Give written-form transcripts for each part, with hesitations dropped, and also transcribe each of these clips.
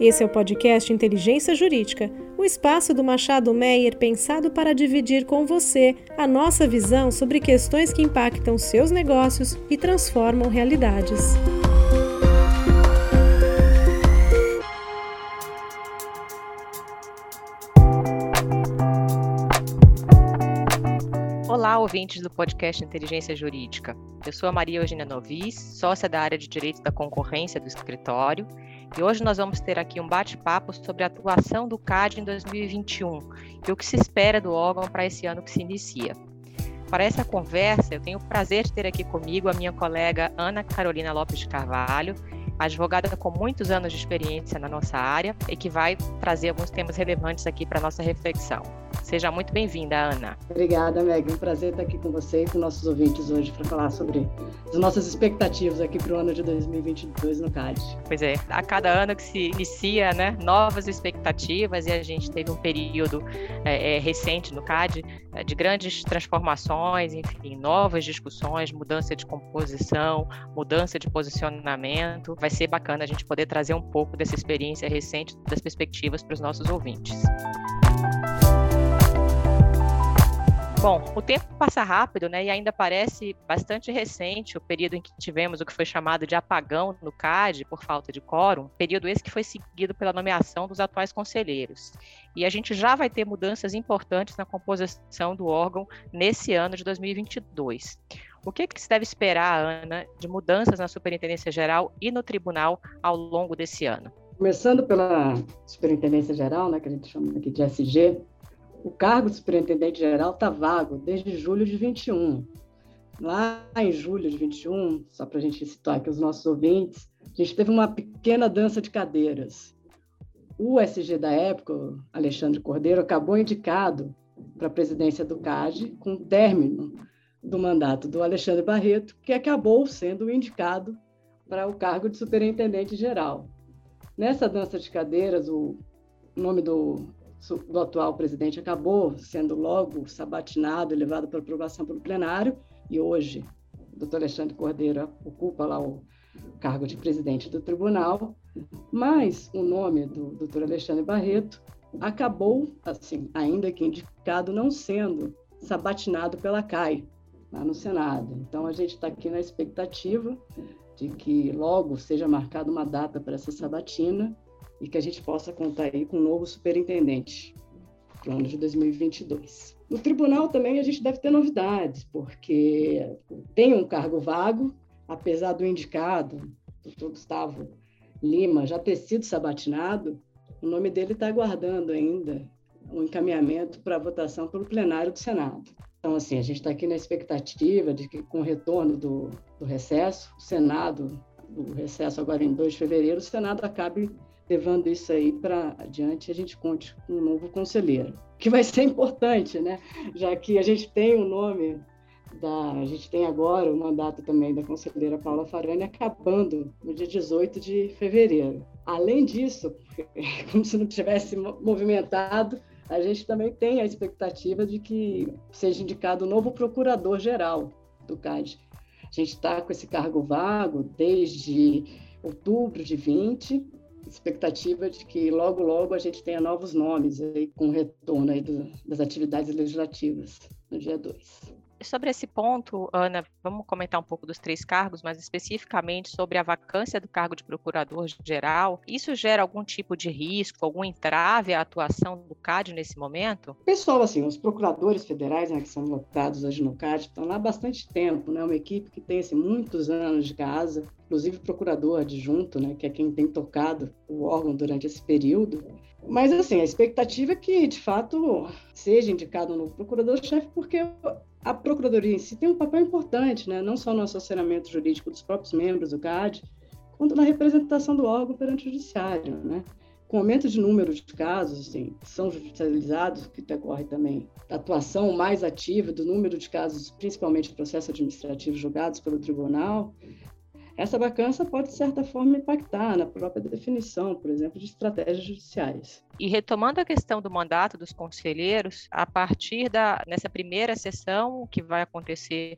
Esse é o podcast Inteligência Jurídica, o espaço do Machado Meyer pensado para dividir com você a nossa visão sobre questões que impactam seus negócios e transformam realidades. Olá, ouvintes do podcast Inteligência Jurídica. Eu sou a Maria Eugênia Novis, sócia da área de Direito da Concorrência do escritório, e hoje nós vamos ter aqui um bate-papo sobre a atuação do Cade em 2021 e o que se espera do órgão para esse ano que se inicia. Para essa conversa, eu tenho o prazer de ter aqui comigo a minha colega Ana Carolina Lopes de Carvalho, advogada com muitos anos de experiência na nossa área e que vai trazer alguns temas relevantes aqui para a nossa reflexão. Seja muito bem-vinda, Ana. Obrigada, Meg. Um prazer estar aqui com você e com nossos ouvintes hoje para falar sobre as nossas expectativas aqui para o ano de 2022 no CAD. Pois é, a cada ano que se inicia, né, novas expectativas, e a gente teve um período recente no CAD de grandes transformações, enfim, novas discussões, mudança de composição, mudança de posicionamento. Vai ser bacana a gente poder trazer um pouco dessa experiência recente, das perspectivas para os nossos ouvintes. Bom, o tempo passa rápido, né? E ainda parece bastante recente o período em que tivemos o que foi chamado de apagão no CAD por falta de quórum, período esse que foi seguido pela nomeação dos atuais conselheiros. E a gente já vai ter mudanças importantes na composição do órgão nesse ano de 2022. O que se deve esperar, Ana, de mudanças na Superintendência Geral e no Tribunal ao longo desse ano? Começando pela Superintendência Geral, né, que a gente chama aqui de SG, o cargo de superintendente-geral está vago desde julho de 21. Lá em julho de 21, só para a gente citar aqui os nossos ouvintes, a gente teve uma pequena dança de cadeiras. O SG da época, o Alexandre Cordeiro, acabou indicado para a presidência do CAD com o término do mandato do Alexandre Barreto, que acabou sendo indicado para o cargo de superintendente-geral. Nessa dança de cadeiras, o nome do atual presidente acabou sendo logo sabatinado e levado para aprovação pelo plenário, e hoje o Dr. Alexandre Cordeiro ocupa lá o cargo de presidente do tribunal, mas o nome do Dr. Alexandre Barreto acabou, assim, ainda que indicado, não sendo sabatinado pela CAI lá no Senado. Então a gente está aqui na expectativa de que logo seja marcada uma data para essa sabatina e que a gente possa contar aí com um novo superintendente para o ano de 2022. No tribunal também a gente deve ter novidades, porque tem um cargo vago, apesar do indicado, o Dr. Gustavo Lima, já ter sido sabatinado, o nome dele está aguardando ainda um encaminhamento para votação pelo plenário do Senado. Então, assim, a gente está aqui na expectativa de que, com o retorno do recesso, o Senado, o recesso agora em 2 de fevereiro, o Senado acabe levando isso aí para adiante, a gente conte com um novo conselheiro, que vai ser importante, né? Já que a gente tem o nome a gente tem agora o mandato também da conselheira Paula Farani acabando no dia 18 de fevereiro. Além disso, como se não tivesse movimentado, a gente também tem a expectativa de que seja indicado o novo procurador-geral do CAD. A gente está com esse cargo vago desde outubro de 2020, expectativa de que logo, logo a gente tenha novos nomes aí, com retorno aí das atividades legislativas no dia 2. Sobre esse ponto, Ana, vamos comentar um pouco dos 3 cargos, mas especificamente sobre a vacância do cargo de procurador-geral. Isso gera algum tipo de risco, algum entrave à atuação do CAD nesse momento? Pessoal, assim, os procuradores federais, né, que são votados hoje no CAD, estão lá há bastante tempo, né? Uma equipe que tem, assim, muitos anos de casa, inclusive o procurador adjunto, né, que é quem tem tocado o órgão durante esse período. Mas, assim, a expectativa é que, de fato, seja indicado um novo procurador-chefe, porque a Procuradoria em si tem um papel importante, né? Não só no assessoramento jurídico dos próprios membros do CAD, quanto na representação do órgão perante o judiciário, né? Com o aumento de número de casos, assim, que são judicializados, que decorre também da atuação mais ativa do número de casos, principalmente processos administrativos julgados pelo tribunal, essa vacância pode, de certa forma, impactar na própria definição, por exemplo, de estratégias judiciais. E retomando a questão do mandato dos conselheiros, a partir nessa primeira sessão, que vai acontecer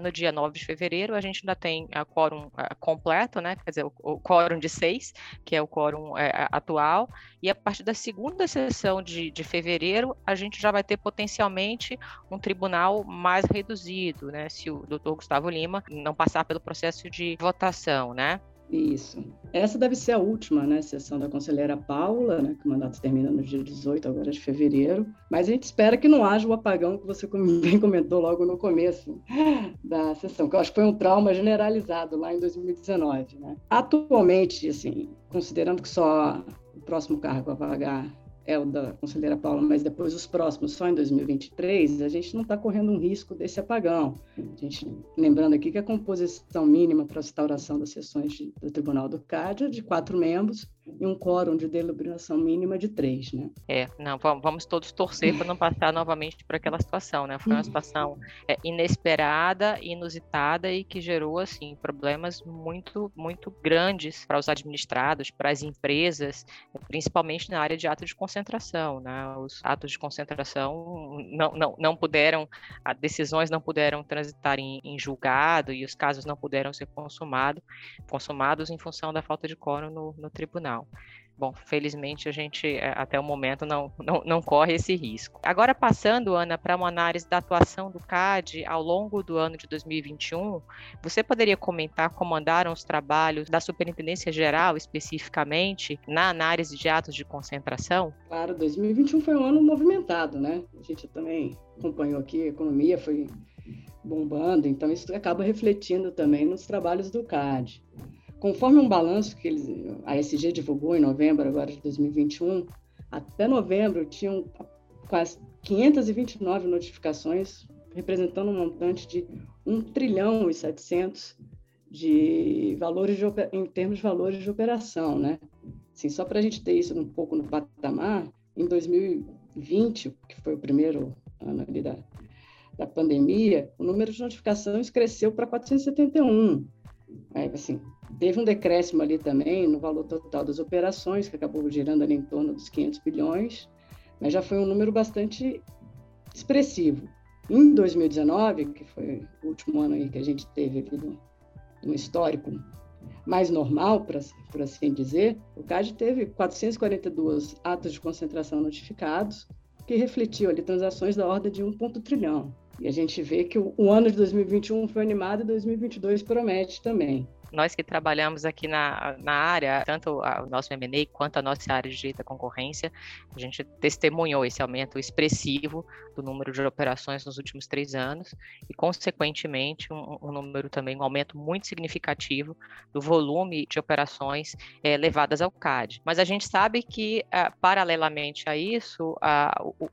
no dia 9 de fevereiro, a gente ainda tem o quórum completo, né? Quer dizer, o quórum de 6, que é o quórum atual, e a partir da segunda sessão de fevereiro, a gente já vai ter potencialmente um tribunal mais reduzido, né? Se o doutor Gustavo Lima não passar pelo processo de votação, né? Isso. Essa deve ser a última, né, sessão da conselheira Paula, né, que o mandato termina no dia 18, agora de fevereiro, mas a gente espera que não haja o apagão que você bem comentou logo no começo da sessão, que eu acho que foi um trauma generalizado lá em 2019, né? Atualmente, assim, considerando que só o próximo cargo a vagar é o da conselheira Paula, mas depois os próximos, só em 2023, a gente não está correndo um risco desse apagão. A gente, lembrando aqui que a composição mínima para a instauração das sessões do Tribunal do CAD é de 4 membros e um quórum de deliberação mínima de 3, né? Não, vamos todos torcer para não passar novamente por aquela situação, né? Foi uma situação inesperada, inusitada e que gerou, assim, problemas muito, muito grandes para os administrados, para as empresas, principalmente na área de ato de concentração, né? Os atos de concentração não puderam, as decisões não puderam transitar em julgado e os casos não puderam ser consumados em função da falta de quórum no tribunal. Bom, felizmente a gente até o momento não corre esse risco. Agora passando, Ana, para uma análise da atuação do CAD ao longo do ano de 2021, você poderia comentar como andaram os trabalhos da Superintendência Geral, especificamente, na análise de atos de concentração? Claro, 2021 foi um ano movimentado, né? A gente também acompanhou aqui, a economia foi bombando, então isso acaba refletindo também nos trabalhos do CAD. Conforme um balanço que a ASG divulgou em novembro agora de 2021, até novembro tinham quase 529 notificações, representando um montante de 1,7 trilhão de valores em termos de valores de operação, né? Assim, só para a gente ter isso um pouco no patamar, em 2020, que foi o primeiro ano ali da pandemia, o número de notificações cresceu para 471. Aí, assim, teve um decréscimo ali também no valor total das operações, que acabou girando ali em torno dos 500 bilhões, mas já foi um número bastante expressivo. Em 2019, que foi o último ano aí que a gente teve aqui um histórico mais normal, por assim dizer, o CAD teve 442 atos de concentração notificados, que refletiu ali transações da ordem de 1,1 trilhão. E a gente vê que o ano de 2021 foi animado e 2022 promete também. Nós que trabalhamos aqui na área, tanto o nosso M&A quanto a nossa área de direito à concorrência, a gente testemunhou esse aumento expressivo do número de operações nos últimos 3 anos e, consequentemente, um aumento muito significativo do volume de operações levadas ao CAD. Mas a gente sabe que, paralelamente a isso,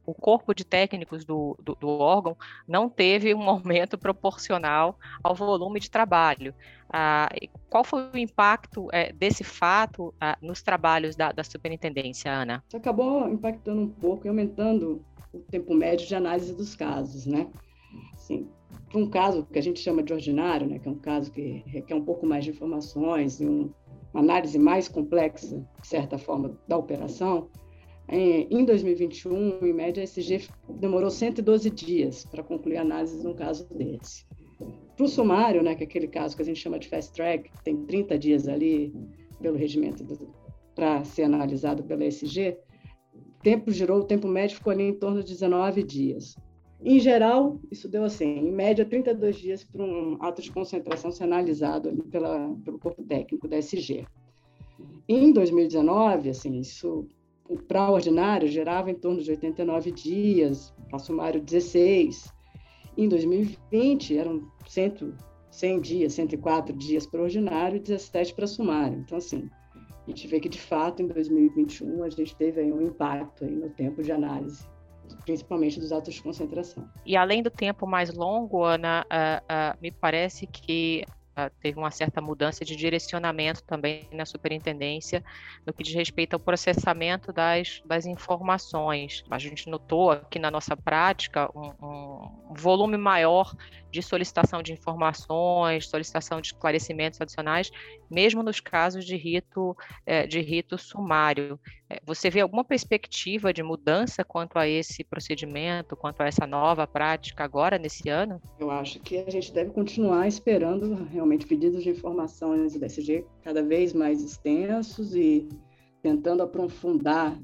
o corpo de técnicos do órgão não teve um aumento proporcional ao volume de trabalho. Qual foi o impacto desse fato nos trabalhos da Superintendência, Ana? Isso acabou impactando um pouco e aumentando o tempo médio de análise dos casos, né? Assim, um caso que a gente chama de ordinário, né, que é um caso que requer um pouco mais de informações e uma análise mais complexa, de certa forma, da operação, em 2021, em média, a SG demorou 112 dias para concluir a análise de um caso desse. Para o sumário, né, que é aquele caso que a gente chama de fast track, tem 30 dias ali pelo regimento para ser analisado pela ESG, o tempo médio ficou ali em torno de 19 dias. Em geral, isso deu assim, em média, 32 dias para um ato de concentração ser analisado ali pelo corpo técnico da ESG. Em 2019, assim, isso para ordinário gerava em torno de 89 dias, para sumário 16. Em 2020, eram 100 dias, 104 dias para ordinário e 17 para sumário. Então, assim, a gente vê que, de fato, em 2021, a gente teve aí um impacto aí no tempo de análise, principalmente dos atos de concentração. E, além do tempo mais longo, Ana, me parece que teve uma certa mudança de direcionamento também na Superintendência no que diz respeito ao processamento das informações. A gente notou aqui na nossa prática um volume maior de solicitação de informações, solicitação de esclarecimentos adicionais, mesmo nos casos de rito sumário. Você vê alguma perspectiva de mudança quanto a esse procedimento, quanto a essa nova prática agora, nesse ano? Eu acho que a gente deve continuar esperando realmente pedidos de informações do DSG cada vez mais extensos e tentando aprofundar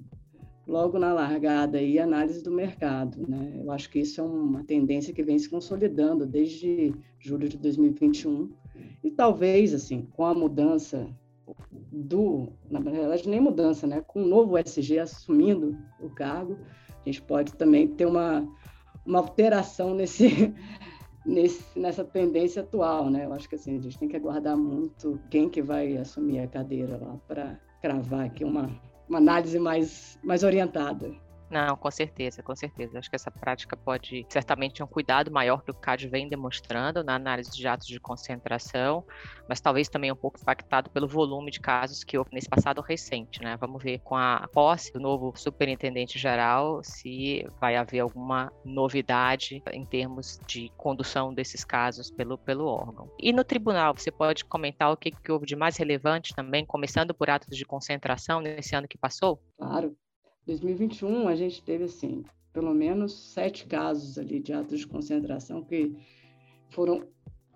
logo na largada aí a análise do mercado, né? Eu acho que isso é uma tendência que vem se consolidando desde julho de 2021 e talvez, assim, com a mudança na verdade, nem mudança, né? Com o novo SG assumindo o cargo, a gente pode também ter uma alteração nessa tendência atual, né? Eu acho que, assim, a gente tem que aguardar muito quem que vai assumir a cadeira lá para cravar aqui uma análise mais orientada. Não, com certeza, com certeza. Acho que essa prática pode, certamente, ter um cuidado maior que o CAD vem demonstrando na análise de atos de concentração, mas talvez também um pouco impactado pelo volume de casos que houve nesse passado recente, né? Vamos ver com a posse do novo superintendente-geral se vai haver alguma novidade em termos de condução desses casos pelo órgão. E no tribunal, você pode comentar o que houve de mais relevante também, começando por atos de concentração nesse ano que passou? Claro. 2021, a gente teve, assim, pelo menos 7 casos ali de atos de concentração que foram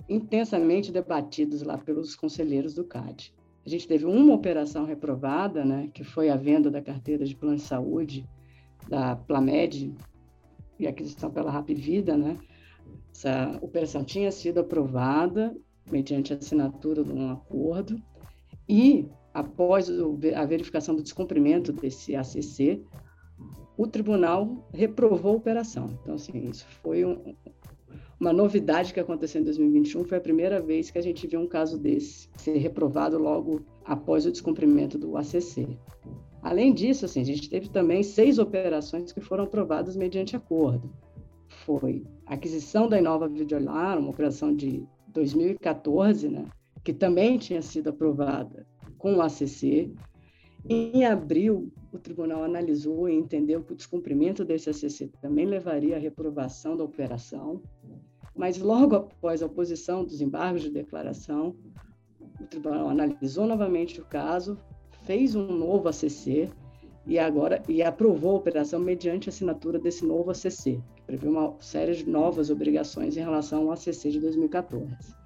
intensamente debatidos lá pelos conselheiros do CAD. A gente teve uma operação reprovada, né, que foi a venda da carteira de plano de saúde da Plamed e aquisição pela Hapvida, né? Essa operação tinha sido aprovada mediante a assinatura de um acordo e, após a verificação do descumprimento desse ACC, o tribunal reprovou a operação. Então, assim, isso foi uma novidade que aconteceu em 2021, foi a primeira vez que a gente viu um caso desse ser reprovado logo após o descumprimento do ACC. Além disso, assim, a gente teve também 6 operações que foram aprovadas mediante acordo. Foi a aquisição da Inova Videolar, uma operação de 2014, né, que também tinha sido aprovada com o ACC. Em abril, o tribunal analisou e entendeu que o descumprimento desse ACC também levaria à reprovação da operação, mas logo após a oposição dos embargos de declaração, o tribunal analisou novamente o caso, fez um novo ACC e aprovou a operação mediante a assinatura desse novo ACC, que prevê uma série de novas obrigações em relação ao ACC de 2014.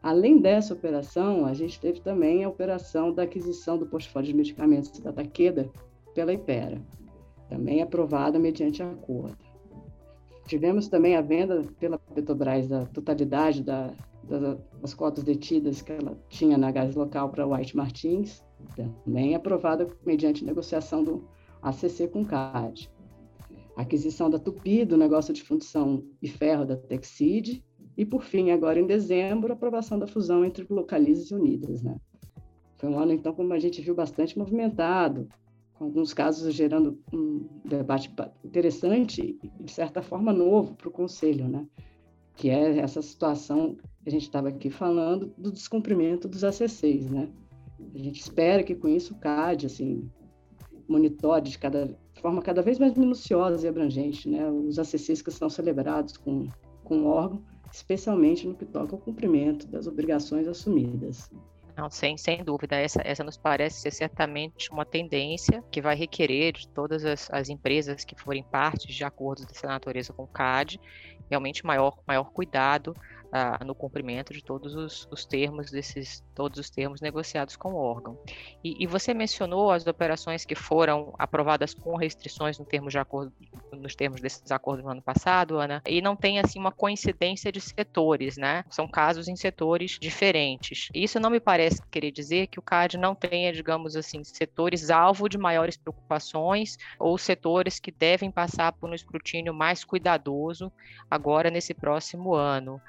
Além dessa operação, a gente teve também a operação da aquisição do portfólio de medicamentos da Takeda pela Ipera, também aprovada mediante acordo. Tivemos também a venda pela Petrobras da totalidade das cotas detidas que ela tinha na Gás Local para White Martins, também aprovada mediante negociação do ACC com o Cade. A aquisição da Tupi, do negócio de fundição e ferro da Texide. E, por fim, agora em dezembro, a aprovação da fusão entre Localiza e Unidas, né? Foi um ano, então, como a gente viu, bastante movimentado, com alguns casos gerando um debate interessante e, de certa forma, novo para o Conselho, né? Que é essa situação que a gente estava aqui falando do descumprimento dos ACCs, né? A gente espera que, com isso, o CAD, assim, monitore de forma cada vez mais minuciosa e abrangente, né? Os ACCs que são celebrados com o órgão, especialmente no que toca ao cumprimento das obrigações assumidas. Não, sem dúvida, essa nos parece ser certamente uma tendência que vai requerer de todas as empresas que forem parte de acordos dessa natureza com o CAD, realmente maior cuidado no cumprimento de todos os termos todos os termos negociados com o órgão. E você mencionou as operações que foram aprovadas com restrições nos termos desses acordos no ano passado, Ana, e não tem, assim, uma coincidência de setores, né? São casos em setores diferentes. Isso não me parece querer dizer que o CAD não tenha, digamos assim, setores alvo de maiores preocupações ou setores que devem passar por um escrutínio mais cuidadoso agora nesse próximo ano.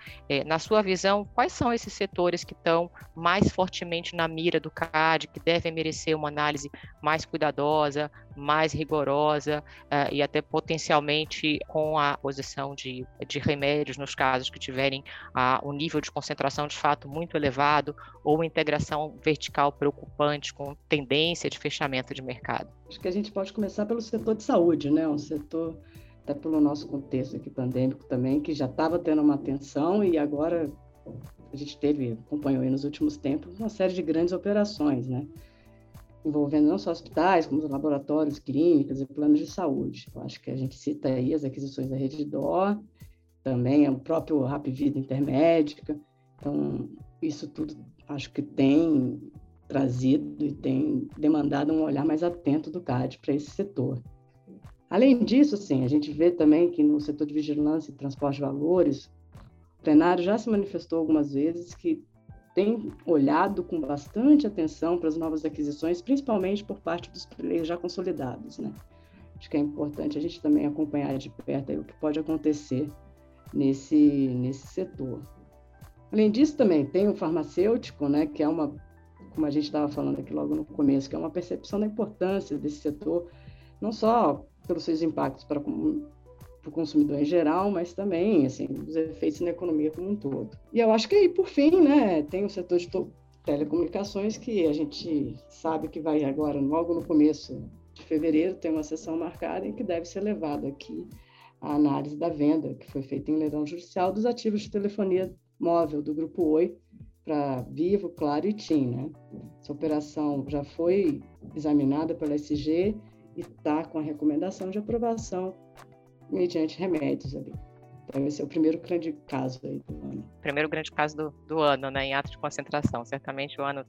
Na sua visão, quais são esses setores que estão mais fortemente na mira do CAD, que devem merecer uma análise mais cuidadosa, mais rigorosa e até potencialmente com a posição de remédios nos casos que tiverem um nível de concentração de fato muito elevado ou integração vertical preocupante com tendência de fechamento de mercado? Acho que a gente pode começar pelo setor de saúde, né? Um setor, até pelo nosso contexto aqui pandêmico também, que já estava tendo uma atenção e agora a gente acompanhou aí nos últimos tempos uma série de grandes operações, né? envolvendo não só hospitais, como laboratórios, clínicas e planos de saúde. Eu acho que a gente cita aí as aquisições da Rede D'Or, também o próprio Hapvida, Intermédica. Então, isso tudo acho que tem trazido e tem demandado um olhar mais atento do CAD para esse setor. Além disso, sim, a gente vê também que no setor de vigilância e transporte de valores, o plenário já se manifestou algumas vezes que tem olhado com bastante atenção para as novas aquisições, principalmente por parte dos players já consolidados, né? Acho que é importante a gente também acompanhar de perto aí o que pode acontecer nesse setor. Além disso, também tem o farmacêutico, né, que é uma, como a gente estava falando aqui logo no começo, que é uma percepção da importância desse setor, não só pelos seus impactos para o consumidor em geral, mas também, assim, os efeitos na economia como um todo. E eu acho que aí, por fim, né, tem o setor de telecomunicações, que a gente sabe que vai agora, logo no começo de fevereiro, tem uma sessão marcada em que deve ser levada aqui a análise da venda, que foi feita em leilão judicial, dos ativos de telefonia móvel do Grupo OI para Vivo, Claro e Tim, né? Essa operação já foi examinada pela SG e está com a recomendação de aprovação mediante remédios ali. Então, esse é o primeiro grande caso aí do ano. Primeiro grande caso do ano, né, em ato de concentração. Certamente o ano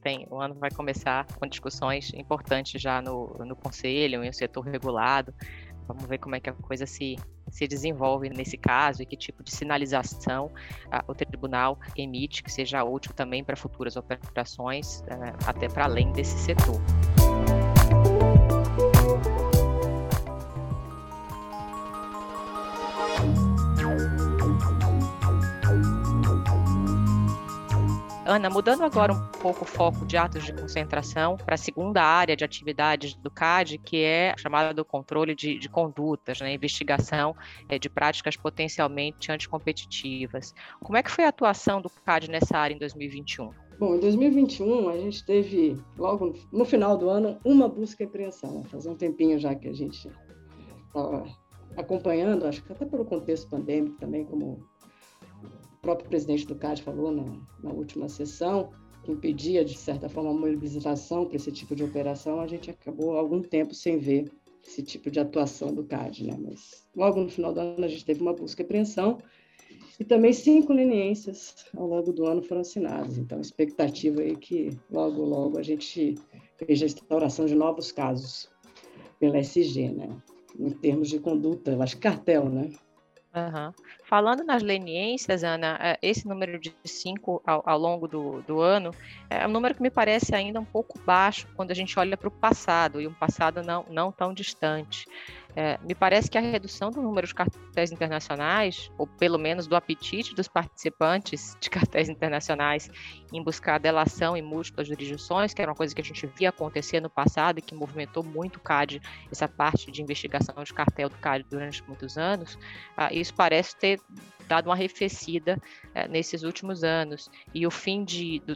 vai começar com discussões importantes já no Conselho, em setor regulado. Vamos ver como é que a coisa se desenvolve nesse caso e que tipo de sinalização o tribunal emite que seja útil também para futuras operações, até para além desse setor. Ana, mudando agora um pouco o foco de atos de concentração para a segunda área de atividades do CAD, que é chamada do controle de condutas, né, investigação de práticas potencialmente anticompetitivas. Como é que foi a atuação do CAD nessa área em 2021? Bom, em 2021 a gente teve, logo no final do ano, uma busca e apreensão. Faz um tempinho já que a gente estava acompanhando, acho que até pelo contexto pandêmico também, como o próprio presidente do CAD falou na última sessão, que impedia, de certa forma, a mobilização para esse tipo de operação. A gente acabou há algum tempo sem ver esse tipo de atuação do CAD, né? Mas logo no final do ano a gente teve uma busca e apreensão e também 5 leniências ao longo do ano foram assinadas. Então, a expectativa é que logo, logo a gente veja a instauração de novos casos pela SG, né? Em termos de conduta, eu acho que cartel, né? Uhum. Falando nas leniências, Ana, esse número de 5 ao longo do ano é um número que me parece ainda um pouco baixo quando a gente olha para o passado, e um passado não tão distante. Me parece que a redução do número de cartéis internacionais, ou pelo menos do apetite dos participantes de cartéis internacionais em buscar delação em múltiplas jurisdições, que era uma coisa que a gente via acontecer no passado e que movimentou muito o CAD, essa parte de investigação de cartel do CAD durante muitos anos, isso parece ter dado uma arrefecida nesses últimos anos. E o fim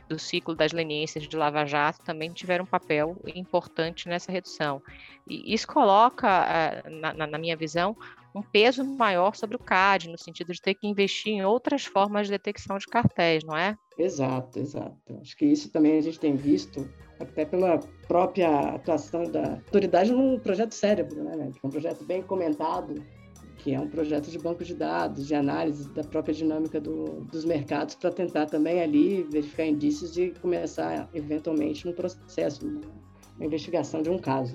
do ciclo das leniências de Lava Jato também tiveram um papel importante nessa redução. E isso coloca, na minha visão, um peso maior sobre o CAD, no sentido de ter que investir em outras formas de detecção de cartéis, não é? Exato, exato. Acho que isso também a gente tem visto, até pela própria atuação da autoridade num projeto Cérebro, né? Que é um projeto bem comentado, que é um projeto de banco de dados, de análise da própria dinâmica dos mercados, para tentar também ali verificar indícios de começar, eventualmente, um processo, uma investigação de um caso.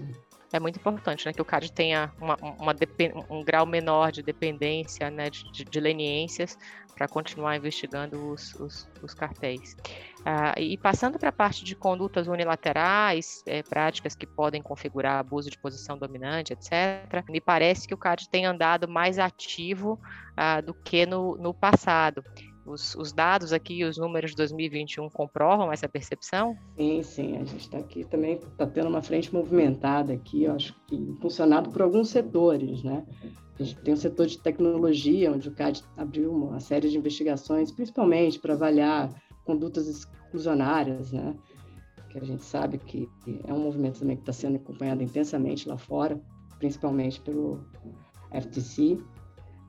É muito importante, né, que o CAD tenha um grau menor de dependência, né, de leniências, para continuar investigando os cartéis. E passando para a parte de condutas unilaterais, práticas que podem configurar abuso de posição dominante, etc., me parece que o CAD tem andado mais ativo do que no passado. Os dados aqui, os números de 2021 comprovam essa percepção? Sim, sim, a gente está aqui também, está tendo uma frente movimentada aqui, eu acho que impulsionado por alguns setores, né? A gente tem o setor de tecnologia, onde o CAD abriu uma série de investigações, principalmente para avaliar condutas exclusionárias, né? Que a gente sabe que é um movimento também que está sendo acompanhado intensamente lá fora, principalmente pelo FTC.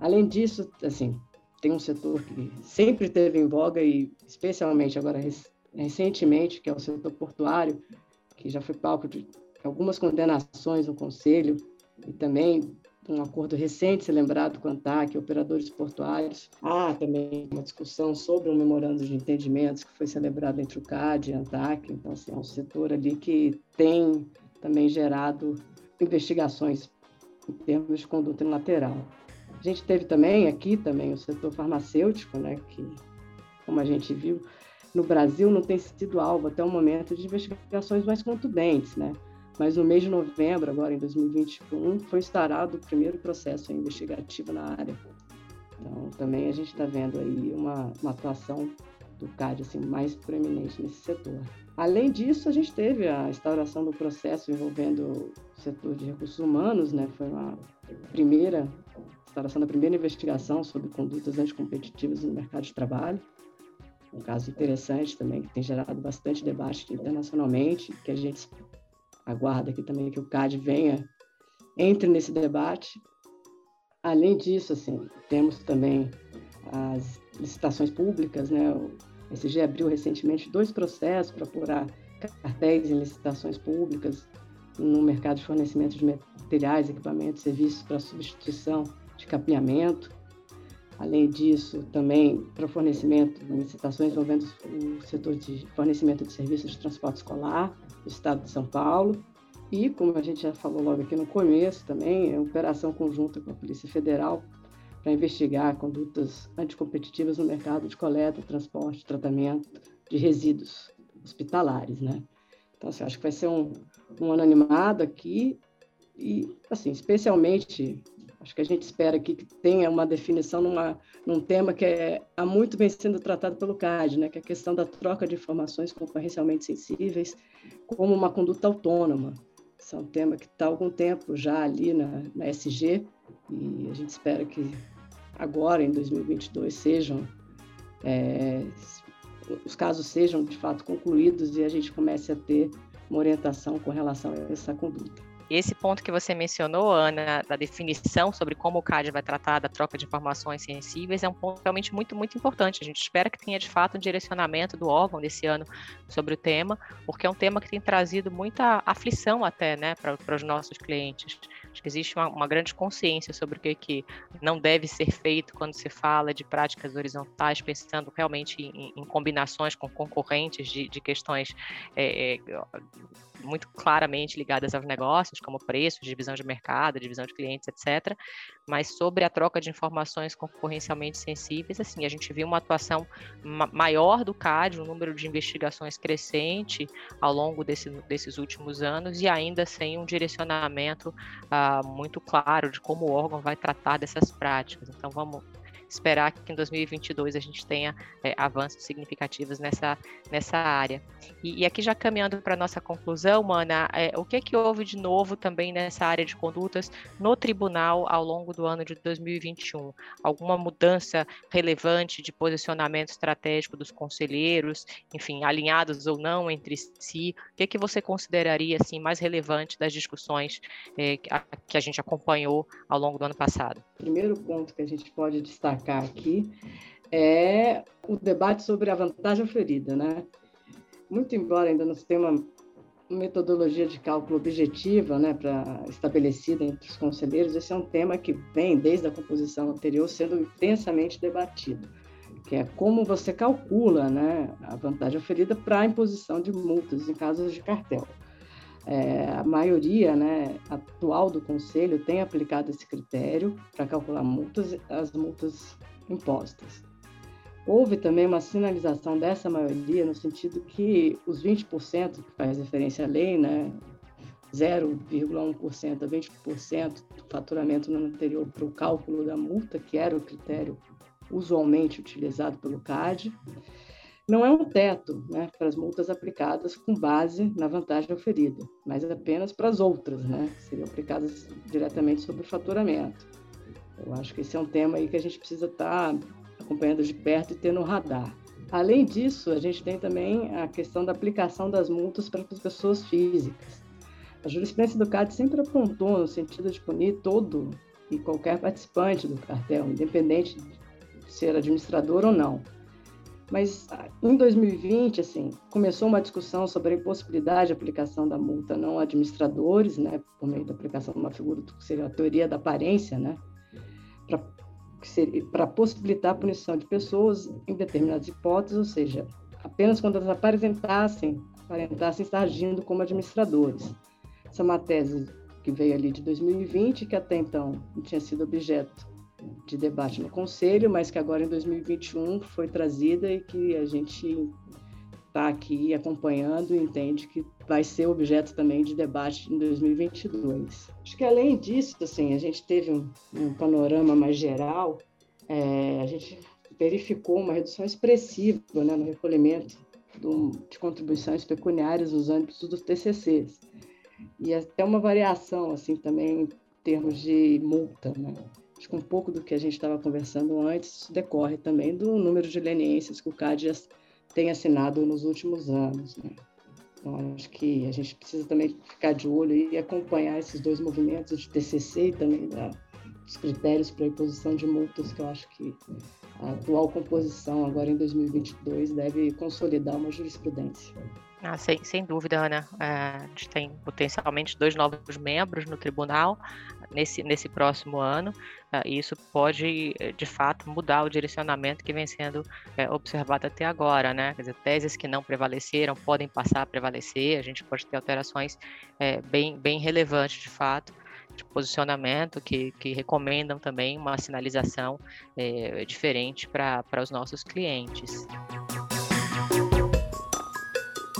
Além disso, assim, tem um setor que sempre esteve em voga e especialmente agora recentemente, que é o setor portuário, que já foi palco de algumas condenações no Conselho e também um acordo recente, se lembrado, com a ANTAQ, operadores portuários. Há também uma discussão sobre um memorando de entendimentos que foi celebrado entre o Cade e a ANTAQ. Então, assim, é um setor ali que tem também gerado investigações em termos de conduta unilateral. A gente teve também aqui também o setor farmacêutico, né, que, como a gente viu, no Brasil não tem sido alvo até o momento de investigações mais contundentes, né? Mas no mês de novembro, agora em 2021, foi instaurado o primeiro processo investigativo na área. Então, também a gente está vendo aí uma atuação do CAD assim, mais proeminente nesse setor. Além disso, a gente teve a instauração do processo envolvendo o setor de recursos humanos, né? Foi a instauração da primeira investigação sobre condutas anticompetitivas no mercado de trabalho. Um caso interessante também, que tem gerado bastante debate internacionalmente, que a gente aguarda aqui também que o CAD entre nesse debate. Além disso, assim, temos também as licitações públicas, né? O SG abriu recentemente 2 processos para apurar cartéis em licitações públicas no mercado de fornecimento de materiais, equipamentos, serviços para substituição de capeamento. Além disso, também para o fornecimento, licitações envolvendo o setor de fornecimento de serviços de transporte escolar do estado de São Paulo. E, como a gente já falou logo aqui no começo também, é uma operação conjunta com a Polícia Federal para investigar condutas anticompetitivas no mercado de coleta, transporte, tratamento de resíduos hospitalares, né? Então, assim, acho que vai ser um ano animado aqui e, assim, especialmente... Acho que a gente espera aqui que tenha uma definição num tema que há muito bem sendo tratado pelo CAD, né? Que é a questão da troca de informações concorrencialmente sensíveis como uma conduta autônoma. Isso é um tema que está há algum tempo já ali na SG e a gente espera que agora, em 2022, os casos sejam, de fato, concluídos e a gente comece a ter uma orientação com relação a essa conduta. Esse ponto que você mencionou, Ana, da definição sobre como o CAD vai tratar da troca de informações sensíveis, é um ponto realmente muito, muito importante. A gente espera que tenha, de fato, um direcionamento do órgão desse ano sobre o tema, porque é um tema que tem trazido muita aflição até, né, para os nossos clientes. Acho que existe uma grande consciência sobre o que não deve ser feito quando se fala de práticas horizontais, pensando realmente em combinações com concorrentes de questões muito claramente ligadas aos negócios, como preço, divisão de mercado, divisão de clientes, etc. Mas sobre a troca de informações concorrencialmente sensíveis, assim, a gente viu uma atuação maior do CAD, um número de investigações crescente ao longo desses últimos anos e ainda sem um direcionamento muito claro de como o órgão vai tratar dessas práticas. Então, vamos esperar que em 2022 a gente tenha avanços significativos nessa área. E aqui já caminhando para a nossa conclusão, Ana, o que houve de novo também nessa área de condutas no tribunal ao longo do ano de 2021? Alguma mudança relevante de posicionamento estratégico dos conselheiros, enfim, alinhados ou não entre si? O que você consideraria assim, mais relevante das discussões que a gente acompanhou ao longo do ano passado? Primeiro ponto que a gente pode destacar aqui é o debate sobre a vantagem oferida, né? Muito embora ainda não se tenha uma metodologia de cálculo objetiva, né, estabelecida entre os conselheiros, esse é um tema que vem desde a composição anterior sendo intensamente debatido, que é como você calcula, né, a vantagem oferida para a imposição de multas em casos de cartel. A maioria, né, atual do Conselho tem aplicado esse critério para calcular as multas impostas. Houve também uma sinalização dessa maioria no sentido que os 20% que faz referência à lei, né, 0,1% a 20% do faturamento no ano anterior para o cálculo da multa, que era o critério usualmente utilizado pelo CAD, não é um teto, né, para as multas aplicadas com base na vantagem oferida, mas apenas para as outras, né, que seriam aplicadas diretamente sobre o faturamento. Eu acho que esse é um tema aí que a gente precisa estar acompanhando de perto e ter no radar. Além disso, a gente tem também a questão da aplicação das multas para as pessoas físicas. A jurisprudência do CAD sempre apontou no sentido de punir todo e qualquer participante do cartel, independente de ser administrador ou não. Mas em 2020, assim, começou uma discussão sobre a impossibilidade de aplicação da multa não a administradores, né, por meio da aplicação de uma figura que seria a teoria da aparência, né, para possibilitar a punição de pessoas em determinadas hipóteses, ou seja, apenas quando elas aparentassem estar agindo como administradores. Essa é uma tese que veio ali de 2020, que até então não tinha sido objeto de debate no Conselho, mas que agora em 2021 foi trazida e que a gente está aqui acompanhando e entende que vai ser objeto também de debate em 2022. Acho que além disso, assim, a gente teve um panorama mais geral, a gente verificou uma redução expressiva, né, no recolhimento de contribuições pecuniárias nos âmbitos dos TCCs. E até uma variação, assim, também em termos de multa, né? Acho que um pouco do que a gente estava conversando antes decorre também do número de leniências que o Cade tem assinado nos últimos anos, né? Então, acho que a gente precisa também ficar de olho e acompanhar esses dois movimentos de TCC e também dos critérios para a imposição de multas, que eu acho que a atual composição agora em 2022 deve consolidar uma jurisprudência. Ah, sem dúvida, Ana. A gente tem potencialmente 2 novos membros no tribunal nesse próximo ano, e isso pode, de fato, mudar o direcionamento que vem sendo observado até agora, né? Quer dizer, teses que não prevaleceram podem passar a prevalecer, a gente pode ter alterações bem relevantes, de fato, de posicionamento que recomendam também uma sinalização diferente para os nossos clientes.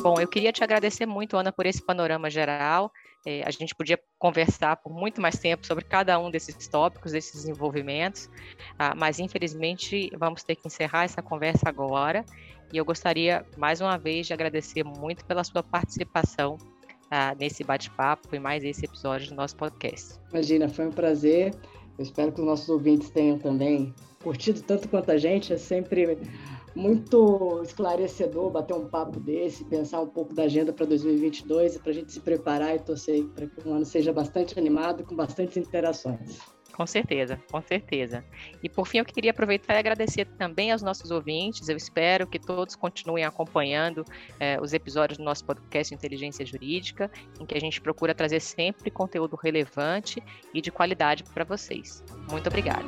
Bom, eu queria te agradecer muito, Ana, por esse panorama geral. A gente podia conversar por muito mais tempo sobre cada um desses tópicos, desses desenvolvimentos, mas infelizmente vamos ter que encerrar essa conversa agora. E eu gostaria, mais uma vez, de agradecer muito pela sua participação nesse bate-papo e mais esse episódio do nosso podcast. Imagina, foi um prazer. Eu espero que os nossos ouvintes tenham também curtido tanto quanto a gente. É sempre muito esclarecedor bater um papo desse, pensar um pouco da agenda para 2022 e para a gente se preparar e torcer para que o ano seja bastante animado, com bastantes interações. Com certeza, com certeza. E por fim, eu queria aproveitar e agradecer também aos nossos ouvintes. Eu espero que todos continuem acompanhando os episódios do nosso podcast Inteligência Jurídica, em que a gente procura trazer sempre conteúdo relevante e de qualidade para vocês. Muito obrigada.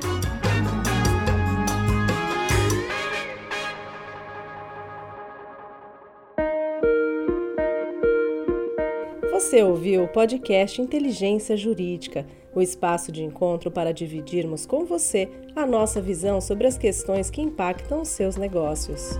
Você ouviu o podcast Inteligência Jurídica, o espaço de encontro para dividirmos com você a nossa visão sobre as questões que impactam os seus negócios.